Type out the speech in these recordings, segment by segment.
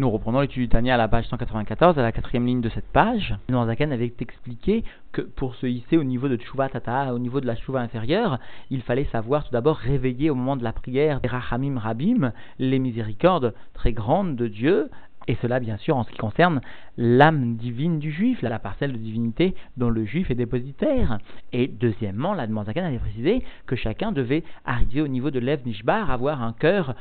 Nous reprenons l'étude du Tania à la page 194, à la quatrième ligne de cette page. Admour Hazaken avait expliqué que pour se hisser au niveau de Tchouva Tata, au niveau de la Tchouva inférieure, il fallait savoir tout d'abord réveiller au moment de la prière des Rahamim Rabim, les miséricordes très grandes de Dieu, et cela bien sûr en ce qui concerne l'âme divine du juif, la parcelle de divinité dont le juif est dépositaire. Et deuxièmement, l'Admour Hazaken avait précisé que chacun devait arriver au niveau de Lev Nishbar, avoir un cœur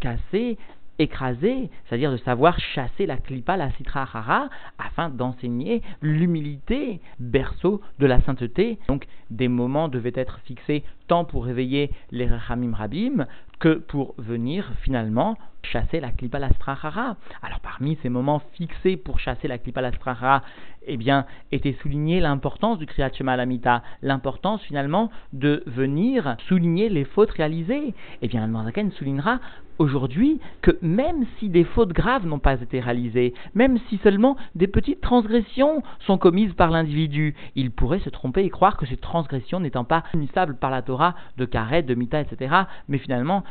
cassé, écraser, c'est-à-dire de savoir chasser la clipa, la citra hara, afin d'enseigner l'humilité, berceau de la sainteté. Donc des moments devaient être fixés tant pour réveiller les Rahamim Rabim que pour venir finalement chasser la clipa, la citra hara. Alors parmi ces moments fixés pour chasser la clipa, la citra hara, eh bien, était soulignée l'importance du Kriyat Shema à la Mita, l'importance finalement de venir souligner les fautes réalisées. Eh bien, Admour Hazaken soulignera aujourd'hui que même si des fautes graves n'ont pas été réalisées, même si seulement des petites transgressions sont commises par l'individu, il pourrait se tromper et croire que ces transgressions n'étant pas punissables par la Torah de Karet, de Mita, etc. Mais finalement,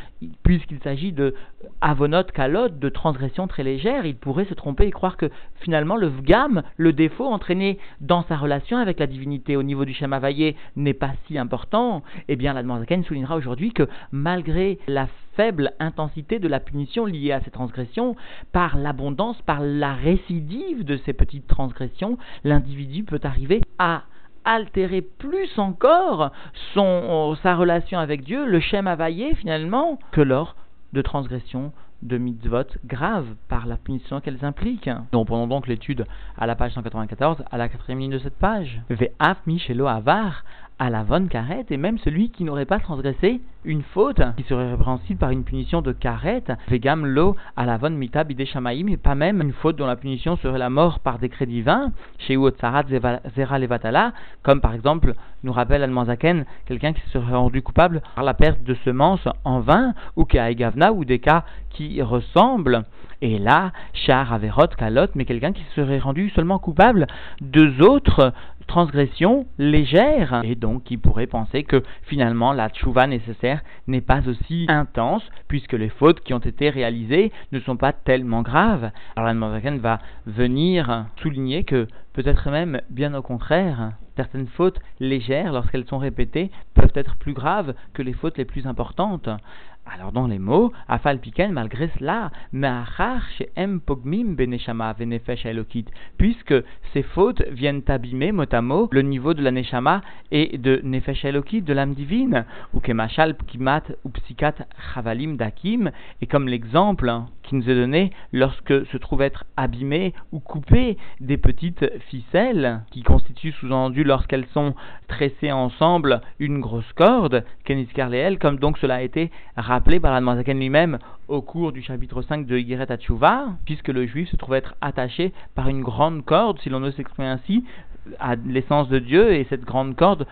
puisqu'il s'agit de Averot Kalot, de transgressions très légères, il pourrait se tromper et croire que finalement le vgam, le défaut entraîné dans sa relation avec la divinité au niveau du Shem Availle n'est pas si important. Eh bien, l'Admour Hazaken soulignera aujourd'hui que malgré la faible intensité de la punition liée à ces transgressions, par l'abondance, par la récidive de ces petites transgressions, l'individu peut arriver à altérer plus encore sa relation avec Dieu, le Shem Availle finalement, que lors de transgressions de mitzvot graves par la punition qu'elles impliquent. Nous reprenons donc l'étude à la page 194, à la quatrième ligne de cette page. Ve'af mi shelo avar à la von karet, et même celui qui n'aurait pas transgressé une faute qui serait répréhensible par une punition de karet, vegam lo à la von mita bide shamaim, et pas même une faute dont la punition serait la mort par décret divin, chez otsarat zera levatala, comme par exemple nous rappelle Admour Hazaken quelqu'un qui serait rendu coupable par la perte de semences en vain, ou kaegavna, ou des cas qui ressemblent. Et là, char averot kalot, mais quelqu'un qui serait rendu seulement coupable deux autres transgression légère, et donc qui pourrait penser que finalement la tchouva nécessaire n'est pas aussi intense puisque les fautes qui ont été réalisées ne sont pas tellement graves. Alors l'Admour Hazaken va venir souligner que peut-être même bien au contraire, certaines fautes légères lorsqu'elles sont répétées peuvent être plus graves que les fautes les plus importantes. Alors dans les mots, afal piken, malgré cela, me'achar she'em pogmim beneshama venefesh elokit, puisque ces fautes viennent abîmer mot à mot le niveau de la neshama et de nefesh elokit, de l'âme divine, ou kemachal pkimat ou psikat chavalim dakim, et comme l'exemple qui nous est donné lorsque se trouvent être abîmées ou coupées des petites ficelles qui constituent, sous-entendu, lorsqu'elles sont tressées ensemble, une grosse corde, keniskarleel, comme donc cela a été rappelé par l'Admour Hazaken lui-même au cours du chapitre 5 de Yigeret Tchouva, puisque le juif se trouve être attaché par une grande corde, si l'on ose s'exprimer ainsi, à l'essence de Dieu, et cette grande corde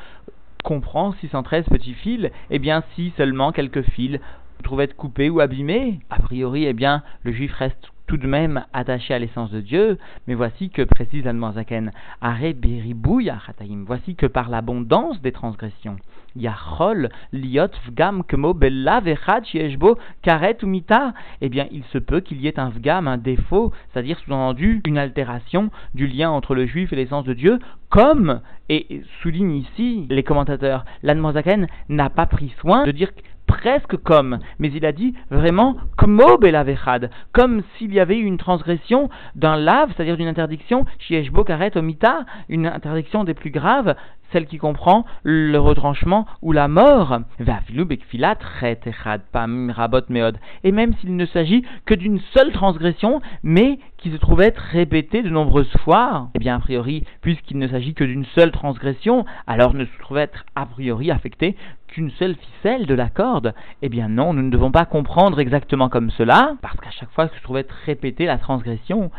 comprend 613 petits fils, et bien si seulement quelques fils se trouvent être coupés ou abîmés, a priori, eh bien, le juif reste tout de même attaché à l'essence de Dieu, mais voici que précise l'Admour Hazaken, Are beribouya chataim, voici que par l'abondance des transgressions, Yachol liot vgam kemo bella vechad shieshbo karet ou mita, eh bien il se peut qu'il y ait un vgam, un défaut, c'est-à-dire sous-entendu une altération du lien entre le juif et l'essence de Dieu, comme, et souligne ici les commentateurs, l'Admour Hazaken n'a pas pris soin de dire presque comme, mais il a dit vraiment kmo belavechad, comme s'il y avait une transgression d'un lave, c'est-à-dire d'une interdiction, shieshbo karet omita, une interdiction des plus graves, celle qui comprend le retranchement ou la mort. Et même s'il ne s'agit que d'une seule transgression, mais qui se trouve être répétée de nombreuses fois, eh bien a priori, puisqu'il ne s'agit que d'une seule transgression, alors ne se trouve être a priori affecté qu'une seule ficelle de la corde. Eh bien non, nous ne devons pas comprendre exactement comme cela, parce qu'à chaque fois que se trouve être répétée la transgression,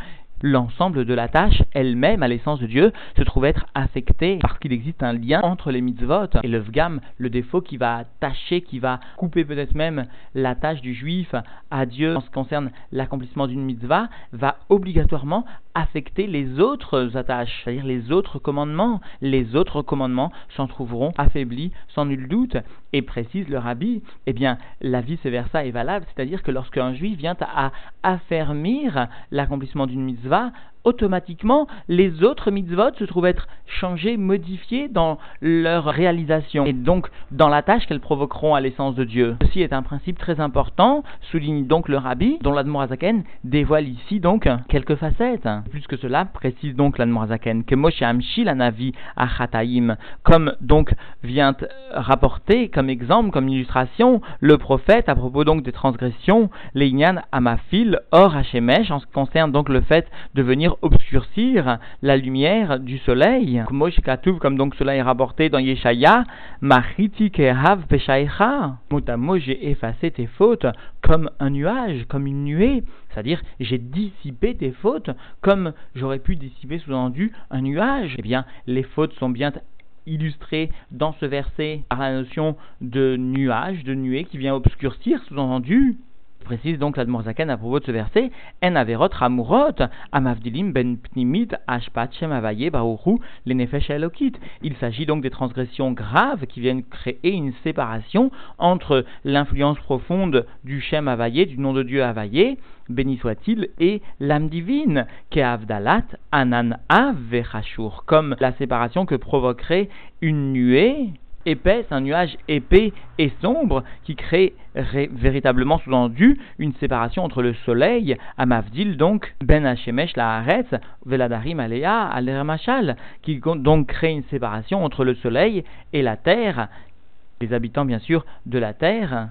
l'ensemble de la tâche elle-même, à l'essence de Dieu, se trouve être affectée parce qu'il existe un lien entre les mitzvot et le vgam, le défaut qui va tâcher, qui va couper peut-être même la tâche du juif à Dieu en ce qui concerne l'accomplissement d'une mitzvah, va obligatoirement affecter les autres attaches, c'est-à-dire les autres commandements. Les autres commandements s'en trouveront affaiblis sans nul doute, et précise le rabbi, eh bien, la vice versa est valable, c'est-à-dire que lorsqu'un juif vient à affermir l'accomplissement d'une mitzvah, automatiquement, les autres mitzvot se trouvent être changés, modifiés dans leur réalisation et donc dans la tâche qu'elles provoqueront à l'essence de Dieu. Ceci est un principe très important, souligne donc le rabbi, dont l'Admour Hazaken dévoile ici donc quelques facettes. Plus que cela, précise donc l'Admour Hazaken que Moshe Hamshil Anavi Achataim, comme donc vient rapporter comme exemple, comme illustration, le prophète à propos donc des transgressions, les Inyan Amafil Or Hashemesh, en ce qui concerne donc le fait de venir obscurcir la lumière du soleil. Moshe Katuv, comme donc cela est rapporté dans Yeshaya, Machiti Kehav Peshaecha. Mot à mot, j'ai effacé tes fautes comme un nuage, comme une nuée. C'est-à-dire, j'ai dissipé tes fautes comme j'aurais pu dissiper, sous-entendu, un nuage. Eh bien, les fautes sont bien illustré dans ce verset par la notion de nuage, de nuée qui vient obscurcir, sous-entendu. Précise donc l'Admour Hazaken à propos de ce verset En Averot Hamurot Amavdilim Ben Pnimit Ashpat Shem Availle Baruchu Lenefesh Elokit. Il s'agit donc des transgressions graves qui viennent créer une séparation entre l'influence profonde du Shem Availle, du nom de Dieu Availle, béni soit-il, et l'âme divine, Keavdalat Anan Avechashur, comme la séparation que provoquerait une nuée épaisse, un nuage épais et sombre qui crée véritablement sous-entendu une séparation entre le soleil, Amavdil donc, Ben Hashemesh la Haaretz, Veladarim Alea, Alermachal, qui donc crée une séparation entre le soleil et la terre, les habitants bien sûr de la terre,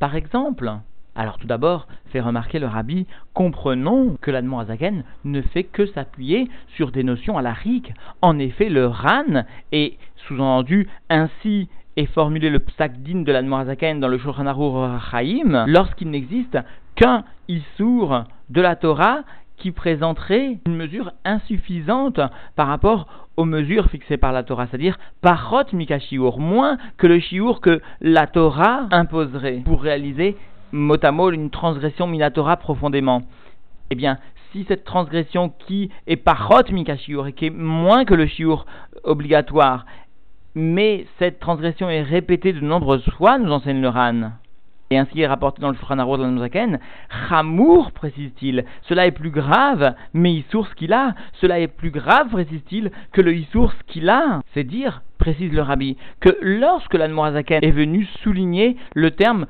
par exemple. Alors tout d'abord, fait remarquer le rabbi, comprenons que l'Admour Hazaken ne fait que s'appuyer sur des notions halakhiques. En effet, le Ran est sous-entendu ainsi est formulé le psak din de l'Admour Hazaken dans le Shulchan Aruch Chaim lorsqu'il n'existe qu'un issour de la Torah qui présenterait une mesure insuffisante par rapport aux mesures fixées par la Torah, c'est-à-dire parot mika shiur, moins que le shiur que la Torah imposerait pour réaliser mot à mot une transgression minatora profondément. Eh bien, si cette transgression qui est parot mika shiur et qui est moins que le shiur obligatoire, mais cette transgression est répétée de nombreuses fois, nous enseigne le Ran, et ainsi est rapporté dans le Shulchan Aruch de l'Admour Hazaken, Chamour, précise-t-il, cela est plus grave, mais Issour Skila, cela est plus grave, précise-t-il, que le Issour Skila. C'est dire, précise le rabbi, que lorsque l'Admour Hazaken est venu souligner le terme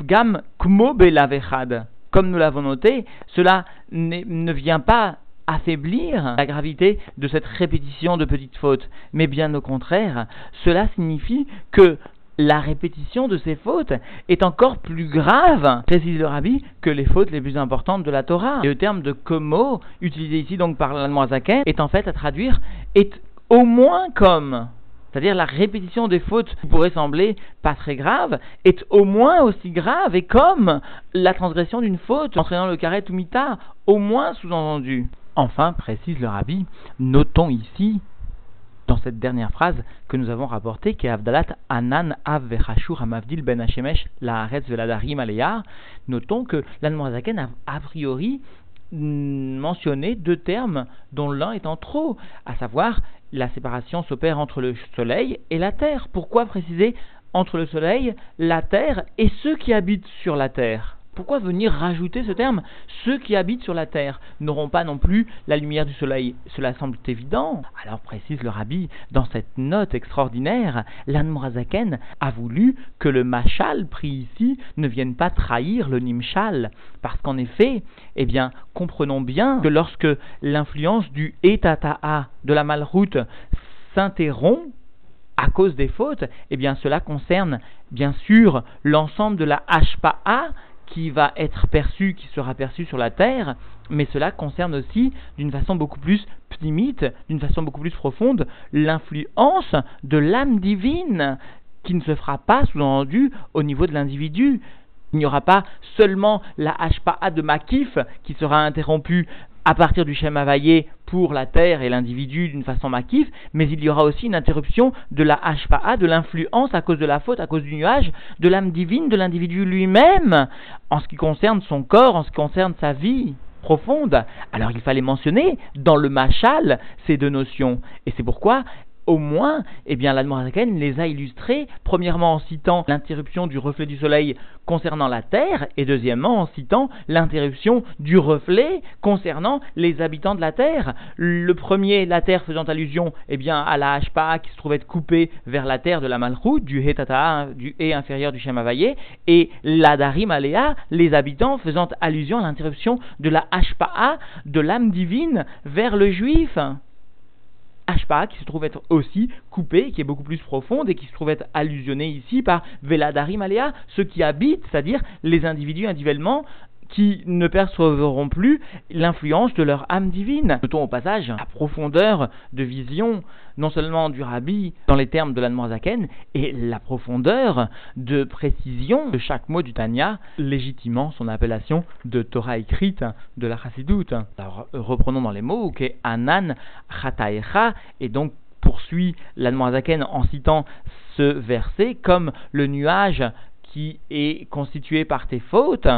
Vgam kmo belavechad, comme nous l'avons noté, cela ne vient pas affaiblir la gravité de cette répétition de petites fautes, mais bien au contraire, cela signifie que la répétition de ces fautes est encore plus grave, précise le rabbi, que les fautes les plus importantes de la Torah. Et le terme de komo, utilisé ici donc par l'Admour Hazaken, est en fait à traduire, est au moins comme... C'est-à-dire la répétition des fautes qui pourrait sembler pas très grave est au moins aussi grave et comme la transgression d'une faute entraînant le karet ou mita, au moins sous-entendu. Enfin, précise le rabbi, notons ici, dans cette dernière phrase que nous avons rapportée, qui est Avdalat Anan Av Vechashur Amavdil Ben Hashemesh La Haaretz Veladarim Alea, notons que l'Admour Hazaken a a priori mentionné deux termes dont l'un est en trop, à savoir la séparation s'opère entre le soleil et la terre. Pourquoi préciser entre le soleil, la terre et ceux qui habitent sur la terre? Pourquoi venir rajouter ce terme? Ceux qui habitent sur la terre n'auront pas non plus la lumière du soleil. Cela semble évident. Alors précise le rabbi, dans cette note extraordinaire, l'Admour Hazaken a voulu que le machal pris ici ne vienne pas trahir le nimshal. Parce qu'en effet, eh bien, comprenons bien que lorsque l'influence du etata'a, de la malroute, s'interrompt à cause des fautes, eh bien cela concerne bien sûr l'ensemble de la Hachpa'a, qui va être perçu, qui sera perçu sur la terre, mais cela concerne aussi d'une façon beaucoup plus pnimite, d'une façon beaucoup plus profonde, l'influence de l'âme divine qui ne se fera pas sous-entendu au niveau de l'individu. Il n'y aura pas seulement la Hachpa'a de Makif qui sera interrompue à partir du Shem Availle pour la terre et l'individu d'une façon makif, mais il y aura aussi une interruption de la Hachpa'a, de l'influence à cause de la faute, à cause du nuage, de l'âme divine, de l'individu lui-même, en ce qui concerne son corps, en ce qui concerne sa vie profonde. Alors il fallait mentionner dans le machal ces deux notions, et c'est pourquoi au moins, l'Admour Hazaken les a illustrés, premièrement en citant l'interruption du reflet du soleil concernant la terre, et deuxièmement en citant l'interruption du reflet concernant les habitants de la terre. Le premier, la terre, faisant allusion à la Hachpa'a qui se trouvait coupée vers la terre de la Malchut, du He Tata, du He inférieur du Shem Availle, et la Darim Alea, les habitants, faisant allusion à l'interruption de la Hachpa'a, de l'âme divine, vers le juif. Hachpa'a qui se trouve être aussi coupée, qui est beaucoup plus profonde et qui se trouve être allusionnée ici par Veladarim Alea, ceux qui habitent, c'est-à-dire les individus individuellement qui ne percevront plus l'influence de leur âme divine. Notons au passage la profondeur de vision non seulement du Rabbi dans les termes de l'Admour Hazaken et la profondeur de précision de chaque mot du Tanya, légitimant son appellation de Torah écrite de la Chassidoute. Alors reprenons dans les mots que Anan Chataecha, et donc poursuit l'Admour Hazaken en citant ce verset comme le nuage qui est constitué par tes fautes.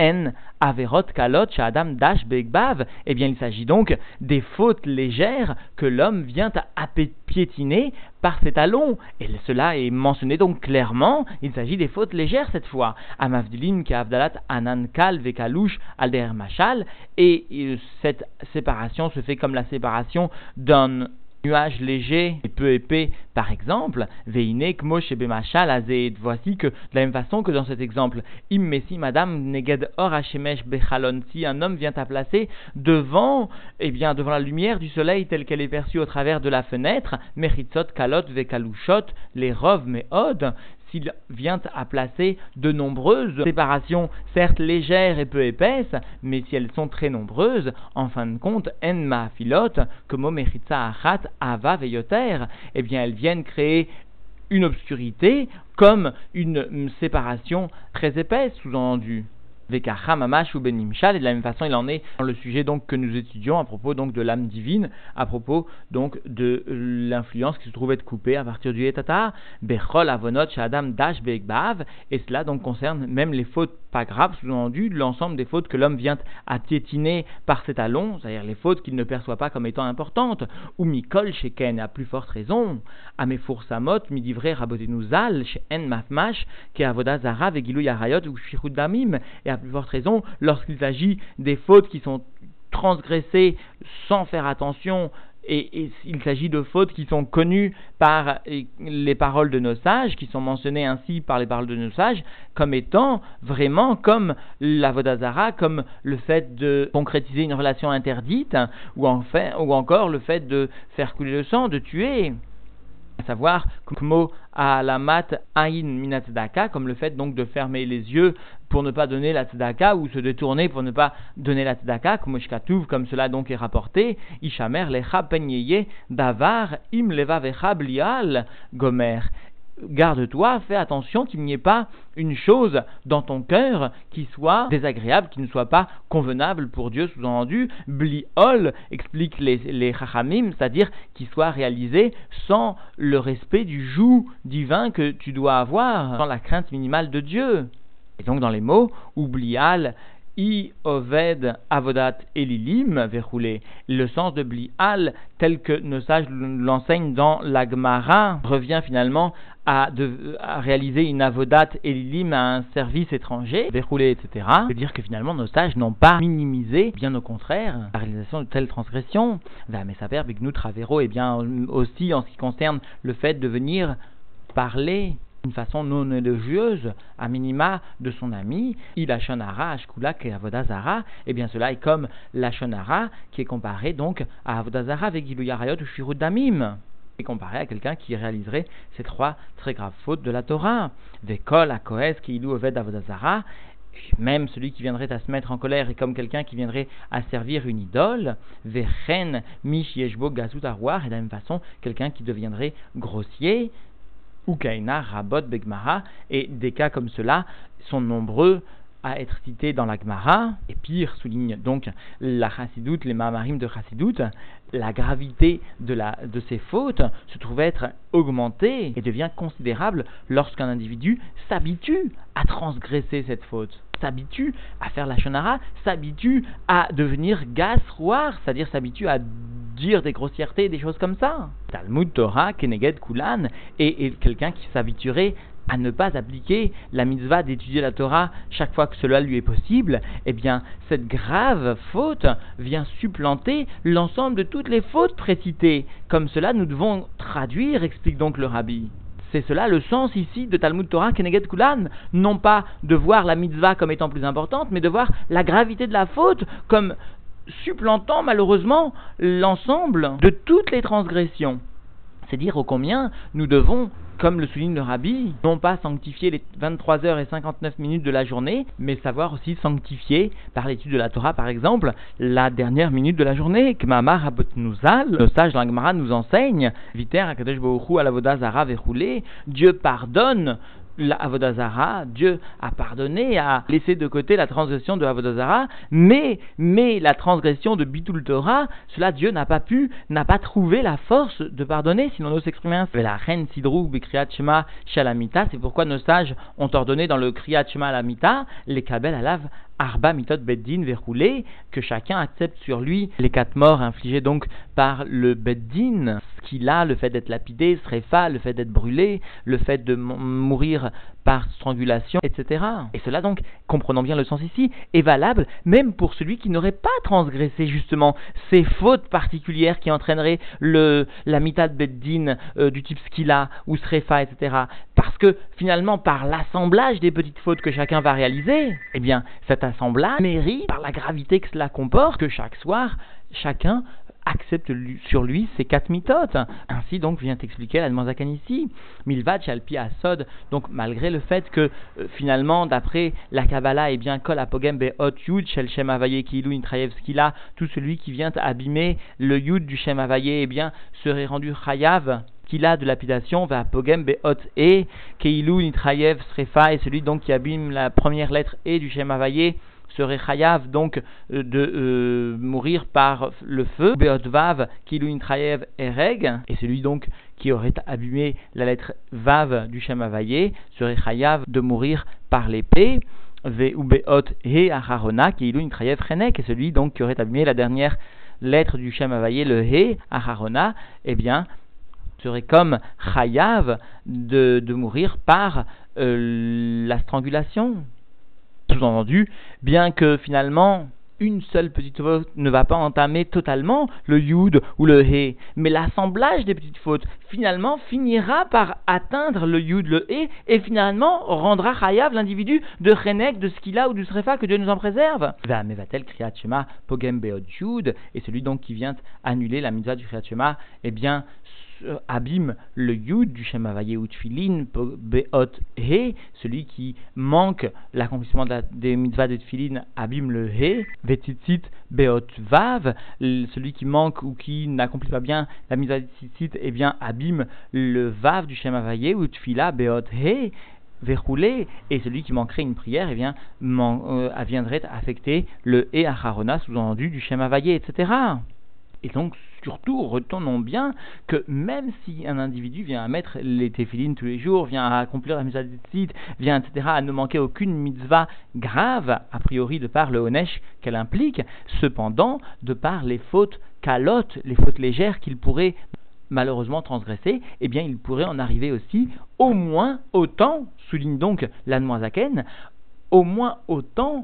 En Averot Kalot Shadam Dash Begbav, il s'agit donc des fautes légères que l'homme vient à piétiner par ses talons. Et cela est mentionné donc clairement, il s'agit des fautes légères cette fois. Amavdilin Kavdalat Anan Kal Vekalush Alder Machal, et cette séparation se fait comme la séparation d'un nuage léger et peu épais, par exemple, Veinek Moshe Bemachal Azed. Voici que, de la même façon que dans cet exemple, Immessi Madame Neged Or Hashemesh Bechalon, si un homme vient à placer devant, devant la lumière du soleil telle qu'elle est perçue au travers de la fenêtre, Meritzot Kalot Vekalushot, les Rov Meod, s'il vient à placer de nombreuses séparations, certes légères et peu épaisses, mais si elles sont très nombreuses, en fin de compte, en maafilote, comme omeritza achat ava veyoter, elles viennent créer une obscurité comme une séparation très épaisse, sous-entendu. Vekacha mamash ou benimshal, et de la même façon il en est dans le sujet donc que nous étudions à propos donc de l'âme divine, à propos donc de l'influence qui se trouve être coupée à partir du etata bechol avonot shadam dash beikbav, et cela donc concerne même les fautes pas graves, sous-entendu l'ensemble des fautes que l'homme vient à piétiner par ses talons, c'est-à-dire les fautes qu'il ne perçoit pas comme étant importantes, ou mikol sheken, à plus forte raison à mes foursamot midivre rabotenuzal sheen mafmash ke avoda zara vegilu yarayot ou shirut damim, et à plus forte raison lorsqu'il s'agit des fautes qui sont transgressées sans faire attention, et il s'agit de fautes qui sont connues par les paroles de nos sages, qui sont mentionnées ainsi par les paroles de nos sages comme étant vraiment comme l'avoda zara, comme le fait de concrétiser une relation interdite, ou encore le fait de faire couler le sang, de tuer, à savoir kmo alamat ain minat tzedaka, comme le fait donc de fermer les yeux pour ne pas donner la tzedaka, ou se détourner pour ne pas donner la tzedaka, comme cela donc est rapporté, ishamer lecha penyeye davar im leva vecha blial gomer, garde-toi, fais attention qu'il n'y ait pas une chose dans ton cœur qui soit désagréable, qui ne soit pas convenable pour Dieu, sous-entendu bliol, explique les Rahamim, c'est-à-dire qui soit réalisé sans le respect du joug divin que tu dois avoir, sans la crainte minimale de Dieu. Et donc dans les mots oublial I Oved Avodat Elilim verroulé, le sens de Blial tel que nos sages l'enseignent dans la Gemara revient finalement à réaliser une Avodat Elilim, à un service étranger verroulé, etc. C'est-à-dire que finalement nos sages n'ont pas minimisé, bien au contraire, la réalisation de telles transgressions. Vamesaper Bignout Ravero, aussi en ce qui concerne le fait de venir parler d'une façon non élogieuse, à minima, de son ami, il a shonara, ashkula, ke avodazara, cela est comme la shonara qui est comparée donc à avodazara, vegilu yarayot ou shirut damim, est comparé à quelqu'un qui réaliserait ces trois très graves fautes de la Torah, vekol akoes ki ilu oved avodazara, même celui qui viendrait à se mettre en colère est comme quelqu'un qui viendrait à servir une idole, vechen mish yeshbo gazut aruar, et de la même façon quelqu'un qui deviendrait grossier, Ukaina, Rabot, Begmara, et des cas comme cela sont nombreux à être cité dans la Gemara, et pire, souligne donc la Chassidoute, les Mahamarim de Chassidoute, la gravité de ces fautes se trouve être augmentée et devient considérable lorsqu'un individu s'habitue à transgresser cette faute, s'habitue à faire la lachon hara, s'habitue à devenir gasroir, c'est-à-dire s'habitue à dire des grossièretés, des choses comme ça. Talmud, Torah, Keneged, Kulan, et quelqu'un qui s'habituerait à ne pas appliquer la mitzvah d'étudier la Torah chaque fois que cela lui est possible, eh bien, cette grave faute vient supplanter l'ensemble de toutes les fautes précitées. Comme cela, nous devons traduire, explique donc le Rabbi. C'est cela le sens ici de Talmud Torah Keneged Kulan, non pas de voir la mitzvah comme étant plus importante, mais de voir la gravité de la faute comme supplantant malheureusement l'ensemble de toutes les transgressions. C'est dire ô combien nous devons, comme le souligne le Rabbi, non pas sanctifier les 23h59 de la journée, mais savoir aussi sanctifier, par l'étude de la Torah par exemple, la dernière minute de la journée. K'mamar Rabot Nuzal, le sage de la Gemara nous enseigne, Viter Akadosh Baruch Hu à l'avoda zara verroulé, Dieu pardonne la avoda zara, Dieu a pardonné, a laissé de côté la transgression de l'avoda zara, mais la transgression de Bitul Torah, cela Dieu n'a pas trouvé la force de pardonner, sinon on ose s'exprimer ainsi. La reine Sidrou, Kriyat Shema, Shala Mita, c'est pourquoi nos sages ont ordonné dans le Kriyat Shema à la Mita, les Kabel à lave Arba Mitot Beddin verroulé, que chacun accepte sur lui les 4 morts infligées donc par le Beddin, Skila, le fait d'être lapidé, Srefa, le fait d'être brûlé, le fait de mourir par strangulation, etc. Et cela donc, comprenons bien le sens ici, est valable même pour celui qui n'aurait pas transgressé justement ces fautes particulières qui entraîneraient la Mita de Beddin du type Skila ou Srefa, etc. Parce que finalement, par l'assemblage des petites fautes que chacun va réaliser, eh bien, cet assemblage mérite, par la gravité que cela comporte, que chaque soir, chacun accepte sur lui ces 4 mitotes. Ainsi donc vient expliquer l'Admour Hazaken ici, Milvad Shalpi Asod, donc malgré le fait que finalement d'après la Kabbalah, et bien Kol Apogem Be'ot Yud Shel Shem Availle Kiilou Nitrayevski là, tout celui qui vient abîmer le Yud du Shem Availle, et bien serait rendu Chayav qu'il a de lapidation, va pogem beot e, keilou nitrayev srefa, et celui donc qui abîme la première lettre e du schéma vaillé serait chayav donc de mourir par le feu, beot vav keilou nitrayev ereg, et celui donc qui aurait abîmé la lettre vav du schéma vaillé serait chayav de mourir par l'épée, ve ou beot e acharona keilou nitrayev renek, et celui donc qui aurait abîmé la dernière lettre du schéma vaillé, le he acharona, et bien serait comme Chayav de mourir par la strangulation. Sous-entendu, bien que finalement une seule petite faute ne va pas entamer totalement le Yud ou le He, mais l'assemblage des petites fautes finalement finira par atteindre le Yud, le He, et finalement rendra Chayav l'individu de Renek, de Skila ou du Srefa, que Dieu nous en préserve. Va mevatel Kriyat Shema pogem beod Yud, et celui donc qui vient annuler la mitzvah du Kriyat Shema, eh bien abîme le Yud du Shem Availle ou tfilin beot he, celui qui manque l'accomplissement des mitzvahs de tfilin abîme le he, vetitzit beot vav, celui qui manque ou qui n'accomplit pas bien la mitzvah de tzitzit, eh bien abîme le vav du Shem Availle ou tfila beot he verroulé, et celui qui manquerait une prière, eh bien viendrait affecter le he acharona, sous-entendu du Shem Availle, etc. Et donc, surtout, retenons bien que même si un individu vient à mettre les tefilines tous les jours, vient à accomplir la mitzvah de tzitzit, vient, etc., à ne manquer aucune mitzvah grave, a priori de par le honesh qu'elle implique, cependant, de par les fautes calottes, les fautes légères qu'il pourrait malheureusement transgressé, eh bien, il pourrait en arriver aussi au moins autant, souligne donc l'Admour Hazaken, au moins autant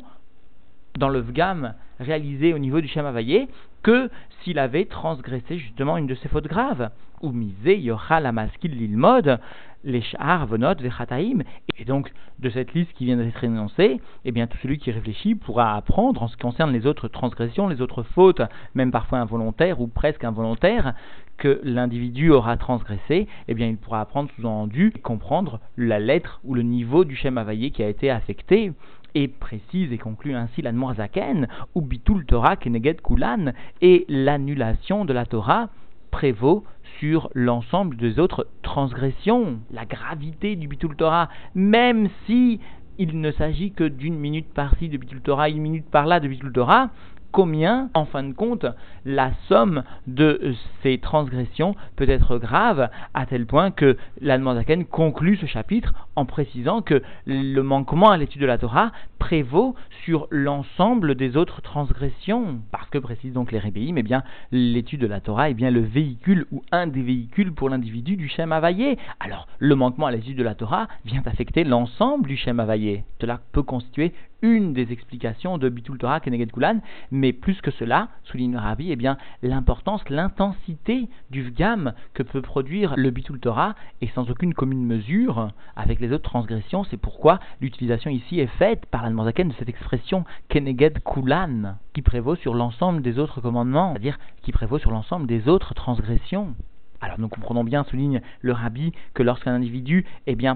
dans le vgam réalisé au niveau du Shem Availle, que s'il avait transgressé justement une de ces fautes graves. Ou misé yochal amaskil lilmod les shahar venot vechataim. Et donc, de cette liste qui vient d'être énoncée, eh bien, tout celui qui réfléchit pourra apprendre, en ce qui concerne les autres transgressions, les autres fautes, même parfois involontaires ou presque involontaires, que l'individu aura transgressé, eh bien, il pourra apprendre, sous-entendu, comprendre la lettre ou le niveau du Shem Availle qui a été affecté. Et précise et conclut ainsi l'Admour Hazaken, ou Bitul Torah Keneged Kulan, et l'annulation de la Torah prévaut sur l'ensemble des autres transgressions. La gravité du Bitul Torah, même si il ne s'agit que d'une minute par-ci de Bitul Torah, une minute par-là de Bitul Torah, combien, en fin de compte, la somme de ces transgressions peut être grave, à tel point que l'Admour Hazaken conclut ce chapitre en précisant que le manquement à l'étude de la Torah prévaut sur l'ensemble des autres transgressions. Parce que, précise donc les Rébéim, eh bien l'étude de la Torah est bien le véhicule ou un des véhicules pour l'individu du Shem Availle. Alors, le manquement à l'étude de la Torah vient affecter l'ensemble du Shem Availle. Cela peut constituer une des explications de Bitul Torah Keneged Kulan, mais plus que cela, souligne le Rabbi, eh bien, l'importance, l'intensité du vgam que peut produire le Bitul Torah est sans aucune commune mesure avec les autres transgressions. C'est pourquoi l'utilisation ici est faite par l'Admour Hazaken de cette expression Keneged Kulan, qui prévaut sur l'ensemble des autres commandements, c'est-à-dire qui prévaut sur l'ensemble des autres transgressions. Alors nous comprenons bien, souligne le Rabbi, que lorsqu'un individu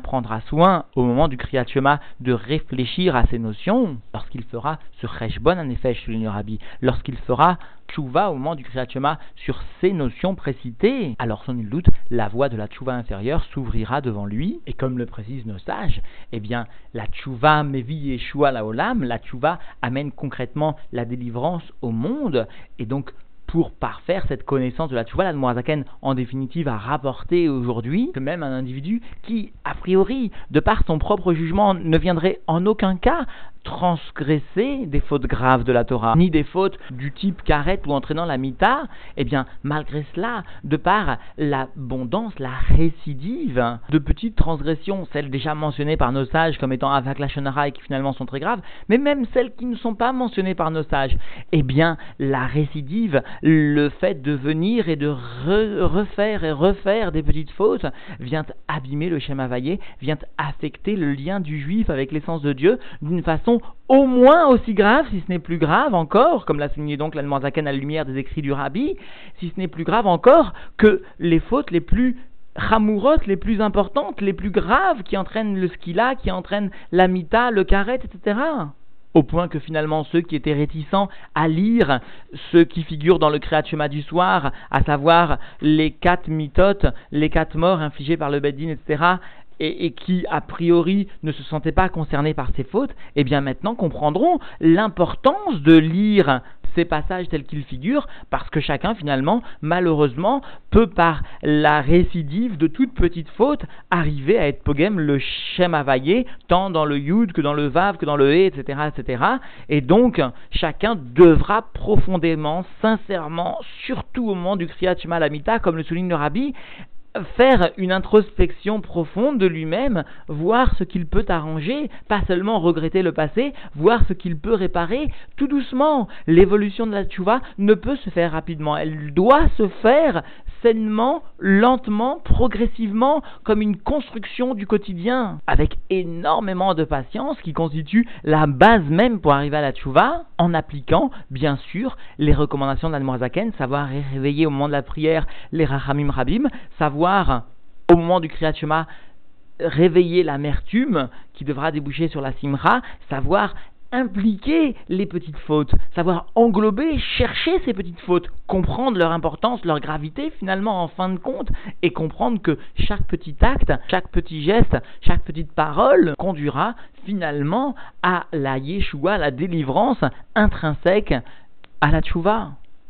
prendra soin au moment du Kriyat Shema de réfléchir à ces notions, lorsqu'il fera ce cheshbon hanefesh, souligne le Rabbi, lorsqu'il fera Tchouva au moment du Kriyat Shema sur ces notions précitées, alors sans nul doute la voie de la Tchouva inférieure s'ouvrira devant lui, et comme le précisent nos sages, la Tchouva mevi Yeshua laolam, la Tchouva amène concrètement la délivrance au monde, et donc pour parfaire cette connaissance de la Tchouva, l'Admour Hazaken en définitive a rapporté aujourd'hui que même un individu qui, a priori, de par son propre jugement, ne viendrait en aucun cas transgresser des fautes graves de la Torah, ni des fautes du type Karet ou entraînant la Mita, malgré cela, de par l'abondance, la récidive de petites transgressions, celles déjà mentionnées par nos sages comme étant avak lashon hara et qui finalement sont très graves, mais même celles qui ne sont pas mentionnées par nos sages, la récidive, le fait de venir et de refaire des petites fautes vient abîmer le schéma vaillé, vient affecter le lien du juif avec l'essence de Dieu d'une façon au moins aussi grave, si ce n'est plus grave encore, comme l'a souligné donc l'Admour Hazaken à la lumière des écrits du Rabbi, si ce n'est plus grave encore que les fautes les plus chamourotes, les plus importantes, les plus graves qui entraînent le skila, qui entraînent la mita, le karet, etc. Au point que finalement ceux qui étaient réticents à lire ceux qui figurent dans le Kriyat Shema du soir, à savoir les 4 mitotes, les 4 morts infligées par le Beddin, etc., et qui, a priori, ne se sentaient pas concernés par ces fautes, maintenant comprendront l'importance de lire ces passages tels qu'ils figurent, parce que chacun, finalement, malheureusement, peut, par la récidive de toute petite faute, arriver à être pogem le Shem Availle, tant dans le Yud que dans le Vav, que dans le He, etc., etc. Et donc, chacun devra profondément, sincèrement, surtout au moment du Kriyat Shema Lamita, comme le souligne le Rabbi, faire une introspection profonde de lui-même, voir ce qu'il peut arranger, pas seulement regretter le passé, voir ce qu'il peut réparer, tout doucement. L'évolution de la tchouva ne peut se faire rapidement, elle doit se faire sainement, lentement, progressivement, comme une construction du quotidien, avec énormément de patience qui constitue la base même pour arriver à la tchouva, en appliquant, bien sûr, les recommandations de l'Admour Hazaken, savoir réveiller au moment de la prière les Rahamim Rabim, savoir, au moment du Kriyat Shema, réveiller l'amertume qui devra déboucher sur la simra, savoir impliquer les petites fautes, savoir englober, chercher ces petites fautes, comprendre leur importance, leur gravité finalement en fin de compte, et comprendre que chaque petit acte, chaque petit geste, chaque petite parole conduira finalement à la Yeshua, à la délivrance intrinsèque à la Tchouva.